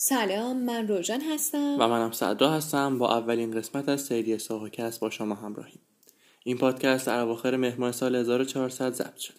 سلام، من روژان هستم و منم صدرا هستم. با اولین قسمت از سری صاحو کست با شما همراهیم. این پادکست در اواخر مهر سال 1400 ضبط شده.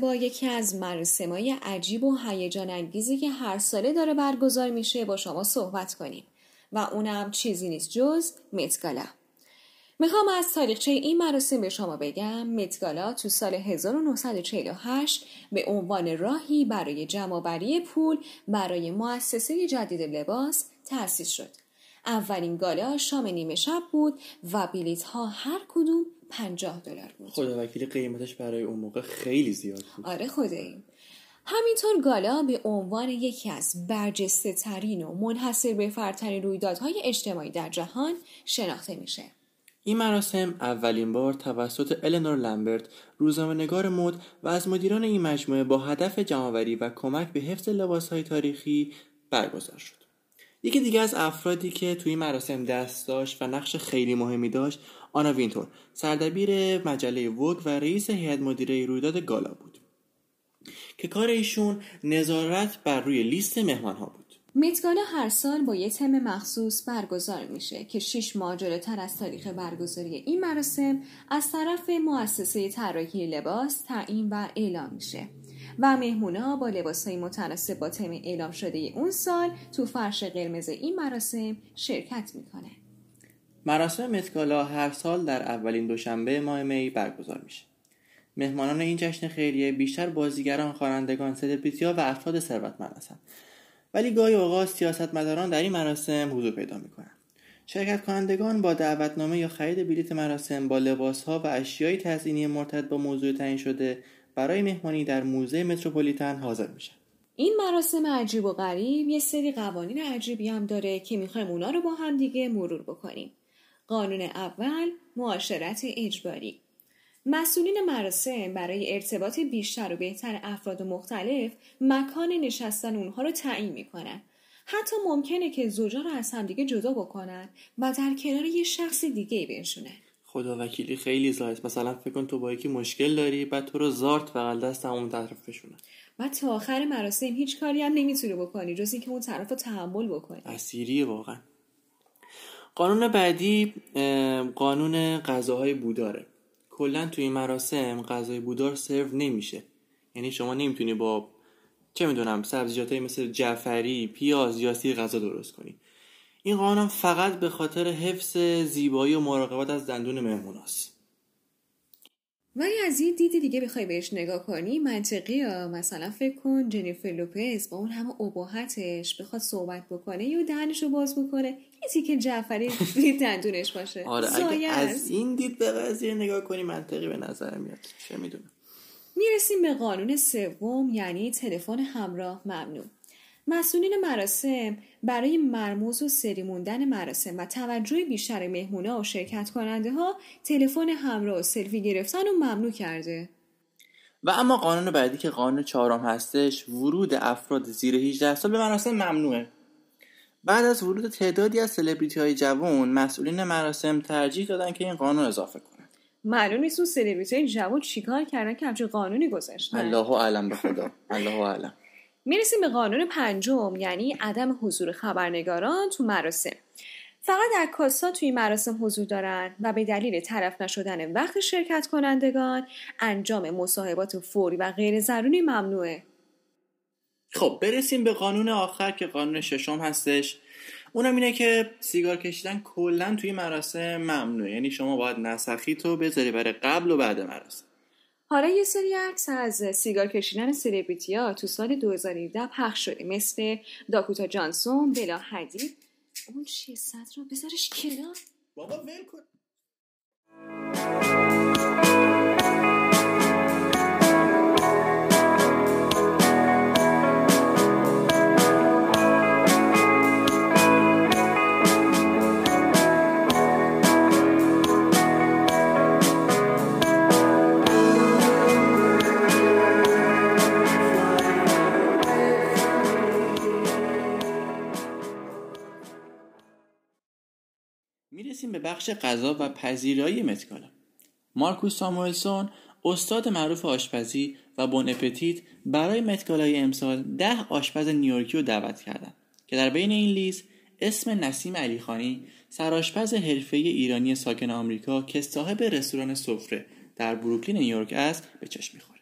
با یکی از مراسم‌های عجیب و هیجان انگیزی که هر ساله داره برگزار میشه با شما صحبت کنیم و اونم چیزی نیست جز متگالا. میخوام از تاریخچه این مراسم به شما بگم. متگالا تو سال 1948 به عنوان راهی برای جمع‌آوری پول برای مؤسسه جدید لباس تأسیس شد. اولین گالا شام نیمه شب بود و بلیط‌ها هر کدوم $50 بود. خدا وکیل قیمتش برای اون موقع خیلی زیاد بود. آره خداییم. همینطور گالا به عنوان یکی از برجسته ترین و منحصر به فردترین رویدادهای اجتماعی در جهان شناخته میشه. این مراسم اولین بار توسط الئانور لمبرت، روزنامه‌نگار مد و از مدیران این مجموعه با هدف جمع‌آوری و کمک به حفظ لباس‌های تاریخی برگزار شد. یکی دیگه از افرادی که توی مراسم دست داشت و نقش خیلی مهمی داشت، آنا وینتور، سردبیر مجله ووگ و رئیس هیئت مدیره رویداد گالا بود که کار ایشون نظارت بر روی لیست مهمان‌ها بود. متگالا هر سال با یه تم مخصوص برگزار میشه که 6 ماه جلوتر از تاریخ برگزاری این مراسم از طرف مؤسسه طراحی لباس تعیین و اعلام میشه و مهمون‌ها با لباس‌های متناسب با تم اعلام شده اون سال تو فرش قرمز این مراسم شرکت میکنه. مراسم متگالا هر سال در اولین دوشنبه ماه می برگزار میشه. مهمانان این جشن خیریه بیشتر بازیگران، خوانندگان، سلبریتی‌ها و افراد ثروتمند هستند. ولی گاهی اوقات سیاستمداران در این مراسم حضور پیدا میکنند. شرکت کنندگان با دعوتنامه یا خرید بلیت مراسم با لباس‌ها و اشیای تزیینی مرتبط با موضوع تعیین شده برای مهمانی در موزه متروپولیتن حاضر میشن. این مراسم عجیب و غریب یه سری قوانین عجیبی هم داره که میخوایم اونا رو با هم دیگه مرور بکنیم. قانون اول، معاشرت اجباری. مسئولین مراسم برای ارتباط بیشتر و بهتر افراد و مختلف مکان نشستن اونها رو تعیین میکنن. حتی ممکنه که زوجا رو از هم دیگه جدا بکنن و در کنار یه شخص دیگه بنشونن. خدا وکیلی خیلی زایست. مثلا فکر کن تو با یکی مشکل داری، بعد تو رو زارت بغل دست اون طرف بشونه. بعد تا آخر مراسم هیچ کاری هم نمیتونی بکنی جز اینکه اون طرفو تحمل بکنی. اسیریه واقعا. قانون بعدی قانون غذاهای بوداره. کلا تو این مراسم غذای بودار سرو نمیشه. یعنی شما نمیتونی با چه میدونم سبزیجاتی مثل جعفری، پیاز یا سیر غذا درست کنی. این قانون فقط به خاطر حفظ زیبایی و مراقبت از دندون مهموناست. ولی از این دید دیگه بخوای بهش نگاه کنی منطقیه. مثلا فکر کن جنیفر لوپز با اون همه اباحتش بخواد صحبت بکنه یا دهنشو باز بکنه یکی که جعفری دید دندونش باشه. آره اگه از این دید به قضیه نگاه کنی منطقی به نظر میاد. چه میدونم. میرسیم به قانون سوم، یعنی تلفن همراه ممنوع. مسئولین مراسم برای مرموز و سری موندن مراسم و توجه بیشتر مهمونا و شرکت کننده ها تلفن همراه و سلفی گرفتن و ممنوع کرده. و اما قانون بعدی که قانون چهارم هستش، ورود افراد زیر 18 سال به مراسم ممنوعه. بعد از ورود تعدادی از سلبریتی های جوان، مسئولین مراسم ترجیح دادن که این قانون اضافه کنن. معلوم نیست اون سلبریتی های جوان چیکار کردن که همچین قانونی گذاشتن. الله اعلم. به خدا الله اعلم. میرسیم به قانون پنجم، یعنی عدم حضور خبرنگاران تو مراسم. فقط عکاس‌ها توی مراسم حضور دارن و به دلیل تلف نشدن وقت شرکت کنندگان انجام مصاحبات فوری و غیر ضروری ممنوعه. خب برسیم به قانون آخر که قانون ششم هستش. اونم اینه که سیگار کشیدن کلا توی مراسم ممنوعه. یعنی شما باید نسخیتو بذاری برای قبل و بعد مراسم. حالا یه سری عکس از سیگار کشیدن سلبریتی‌ها تو سال 2017 پخش شده، مثل داکوتا جانسون، بلا حدید اون چیه صدر رو بذارش کنار بابا ول کن. میرسیم به بخش غذا و پذیرایی متگالا. مارکوس ساموئلسون، استاد معروف آشپزی و بون اپتیت، برای متگالای امسال 10 آشپز نیویورکی رو دعوت کردند که در بین این لیست اسم نسیم علیخانی، سرآشپز حرفه‌ای ایرانی ساکن آمریکا که صاحب رستوران سفره در بروکلین نیویورک است، به چشم می‌خوره.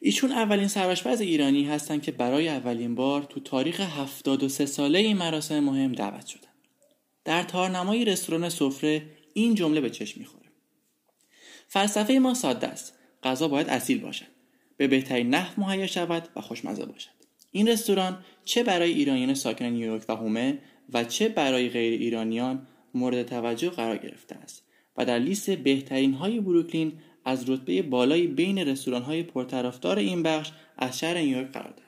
ایشون اولین سرآشپز ایرانی هستند که برای اولین بار تو تاریخ 73 ساله این مراسم مهم دعوت شدند. در تارنمای رستوران سفره این جمله به چشم می‌خوره: فلسفه ما ساده است، غذا باید اصیل باشد، به بهترین نحو مهیا شود و خوشمزه باشد. این رستوران چه برای ایرانیان ساکن نیویورک و حومه و چه برای غیر ایرانیان مورد توجه قرار گرفته است و در لیست بهترین های بروکلین از رتبه بالای بین رستوران های پرطرفدار این بخش از شهر نیویورک قرار دارد.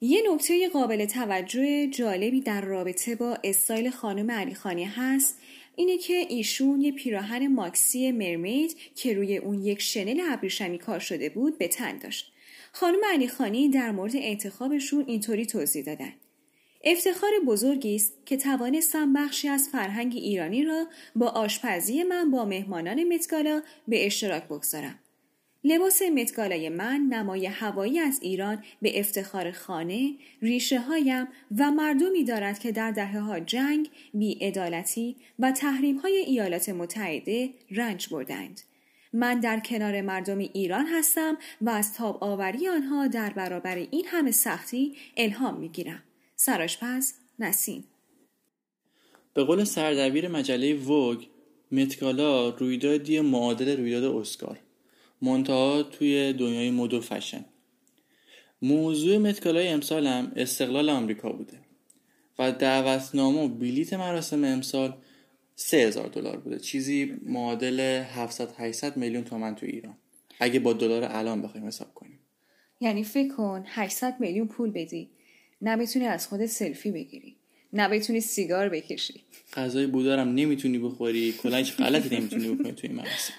یه نکته قابل توجه جالبی در رابطه با استایل خانم علیخانی هست، اینه که ایشون یه پیراهن ماکسی مرمید که روی اون یک شنل ابریشمی کار شده بود به تن داشت. خانم علیخانی در مورد انتخابشون اینطوری توضیح دادن: افتخار بزرگی است که توانستم بخشی از فرهنگ ایرانی را با آشپزی من با مهمانان متگالا به اشتراک بگذارم. لباس متگالای من نمای هوایی از ایران به افتخار خانه، ریشه هایم و مردمی دارد که در دهه‌ها جنگ، بی‌عدالتی و تحریم‌های ایالات متحده رنج بردند. من در کنار مردم ایران هستم و از تاب آوری آنها در برابر این همه سختی الهام می‌گیرم. سرآشپز نسیم. به قول سردبیر مجله ووگ، متگالا رویدادی معادل رویداد اسکار، منتها توی دنیای مد و فشن. موضوع متگالای امسال هم استقلال آمریکا بوده و دعوتنامه و بلیت مراسم امسال $3,000 بوده، چیزی معادل 700-800 میلیون تومان تو ایران اگه با دلار الان بخوایم حساب کنیم. یعنی فکر کن 800 میلیون پول بدی نه بتونی از خودت سلفی بگیری، نه بتونی سیگار بکشی، غذای بودارم نمیتونی بخوری، کلا هیچ غلطی نمیتونی بکنی تو این مراسم.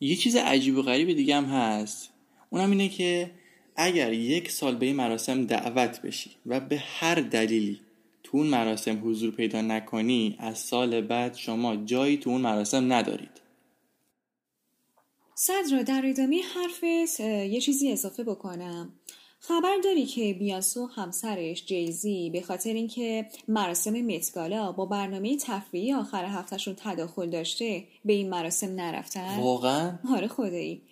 یه چیز عجیب و غریب دیگه هم هست، اونم اینه که اگر یک سال به این مراسم دعوت بشی و به هر دلیلی تو اون مراسم حضور پیدا نکنی، از سال بعد شما جایی تو اون مراسم ندارید. صدرا، در ادامه حرفت یه چیزی اضافه بکنم. خبر داری که بیاسو همسرش جیزی به خاطر اینکه مراسم متگالا با برنامه تفریحی آخر هفتهشون تداخل داشته به این مراسم نرفتن؟ واقعا؟ آره خدایی.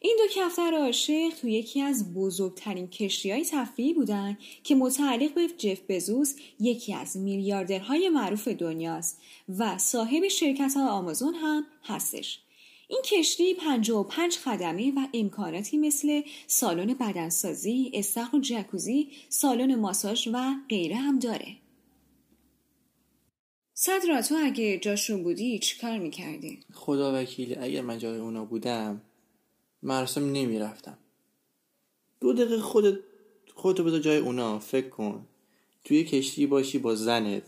این دو کفتر عاشق تو یکی از بزرگترین کشتی‌های تفریحی بودن که متعلق به جف بزوس، یکی از میلیاردرهای معروف دنیاست و صاحب شرکت آمازون هم هستش. این کشتی 55 خدمه و امکاناتی مثل سالن بدنسازی، استخر و جکوزی، سالن ماساژ و غیره هم داره. صدرا، تو اگه جاشون بودی چی کار میکردی؟ خدا وکیل، اگر من جای اونا بودم مراسم نمیرفتم. 2 دقیقه خودتو بذار جای اونا. فکر کن توی کشتی باشی با زنت،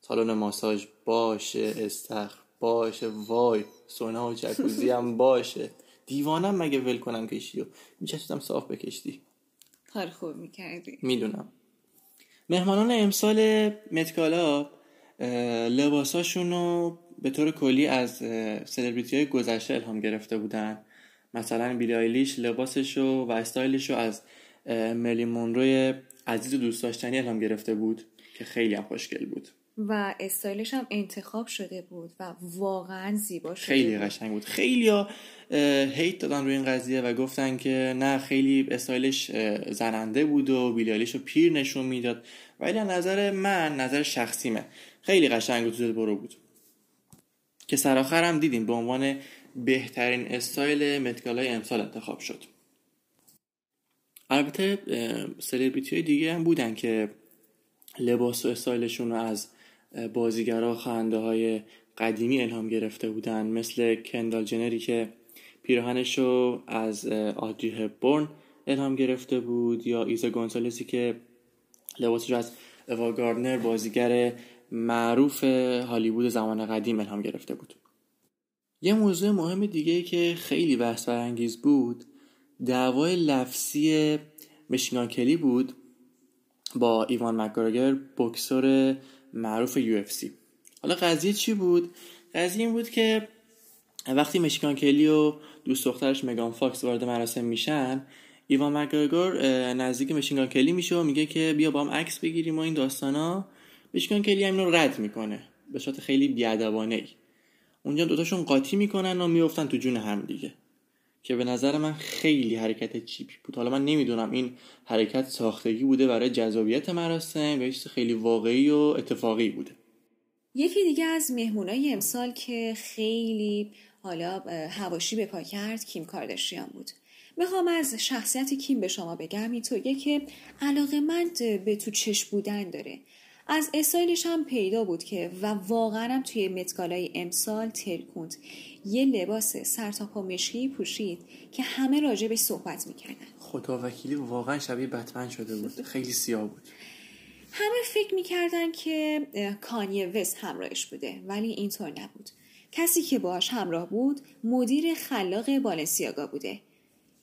سالن ماساژ باشه، استخر باشه، وای سونا و جکوزی هم باشه. دیوانم مگه ول کنم کشتی رو؟ میچستم صاف به کشتی. کار خوب میکردی. میدونم مهمانان امسال متگالا لباساشون رو به طور کلی از سلبریتی های گذشته الهام گرفته بودن. مثلا بیلی آیلیش لباسشو و استایلشو از مریلین مونرو عزیز و دوست داشتنی الهام گرفته بود که خیلی هم خوشگل بود و استایلش هم انتخاب شده بود و واقعا زیبا شده، خیلی قشنگ بود. خیلی ها هیت دادن روی این قضیه و گفتن که نه خیلی استایلش زننده بود و بیلیالیش رو پیر نشون میداد، ولی نظر من، نظر شخصیمه، خیلی قشنگ و توزد برو بود که سرآخر هم دیدیم به عنوان بهترین استایل متگالای امسال انتخاب شد. البته سلبریتی های دیگه هم بودن که لباس و استایلشون رو از بازیگرها خواننده‌های قدیمی الهام گرفته بودن، مثل کندال جنری که پیراهنش رو از آدری هپبورن الهام گرفته بود، یا ایزا گونسالسی که لباسش از اوا گاردنر بازیگر معروف هالیوود زمان قدیم الهام گرفته بود. یه موضوع مهم دیگه که خیلی بحث برانگیز بود دعوای لفظی ماشین گان کلی بود با ایوان مککارگر، بوکسور معروف UFC. حالا قضیه چی بود؟ قضیه این بود که وقتی ماشین گان کلی و دوست دخترش میگان فاکس وارد مراسم میشن، ایوان مککارگر نزدیک ماشین گان کلی میشه و میگه که بیا با هم عکس بگیریم و این داستانا. ماشین گان کلی همین رو رد میکنه به صورت خیلی بیادبانه. اونجا دوتاشون قاطی میکنن و میافتن تو جون هم دیگه، که به نظر من خیلی حرکت چیپی بود. حالا من نمیدونم این حرکت ساختگی بوده برای جذابیت مراسم یا چیز خیلی واقعی و اتفاقی بوده. یکی دیگه از مهمونای امسال که خیلی حالا حواشی به پا کرد کیم کارداشیان بود. میخوام از شخصیت کیم به شما بگم، اینطوریه که علاقه‌مند به تو چشم بودن داره. از استایلش هم پیدا بود که و واقعا هم توی متگالای امسال ترکوند. یه لباس سر تا پا مشکی پوشید که همه راجبش صحبت میکردن. خداوکیلی واقعا شبیه بتمن شده بود، خیلی سیاه بود. همه فکر میکردن که کانیه وست همراهش بوده، ولی اینطور نبود. کسی که باهاش همراه بود مدیر خلاق بالنسیاگا بوده.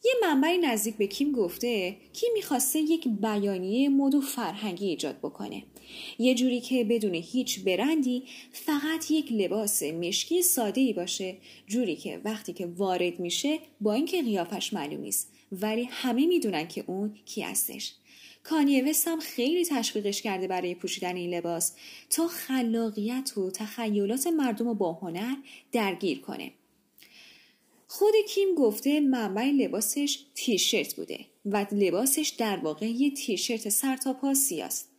یه منبع نزدیک به کیم گفته کیم میخواسته یک بیانیه مد و فرهنگی ایجاد بکنه، یه جوری که بدون هیچ برندی فقط یک لباس مشکی ساده‌ای باشه، جوری که وقتی که وارد میشه با اینکه قیافش معلوم نیست ولی همه میدونن که اون کی هستش. کانیه وست هم خیلی تشویقش کرده برای پوشیدن این لباس تا خلاقیت و تخیلات مردم رو با هنر درگیر کنه. خود کیم گفته منبع لباسش تیشرت بوده و لباسش در واقع یه تیشرت سر تا پا سیاست.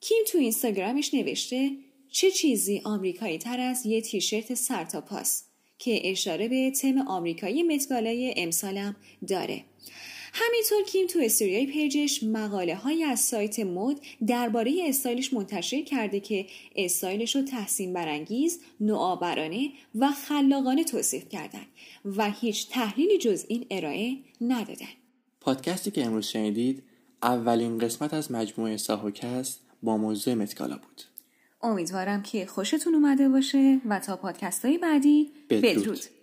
کیم تو اینستاگرامش نوشته چه چیزی آمریکایی تر از یه تیشرت سر تا پاست، که اشاره به تم آمریکایی متگالای امسالم داره. همینطور کیم تو استوریای پیجش مقاله های از سایت مد درباره استایلش منتشر کرده که استایلش رو تحسین برانگیز، نوآورانه و خلاقانه توصیف کردن و هیچ تحلیلی جز این ارائه ندادن. پادکستی که امروز شنیدید اولین قسمت از مجموعه صاحو کست با موضوع متگالا بود. امیدوارم که خوشتون اومده باشه و تا پادکست های بعدی بدرود.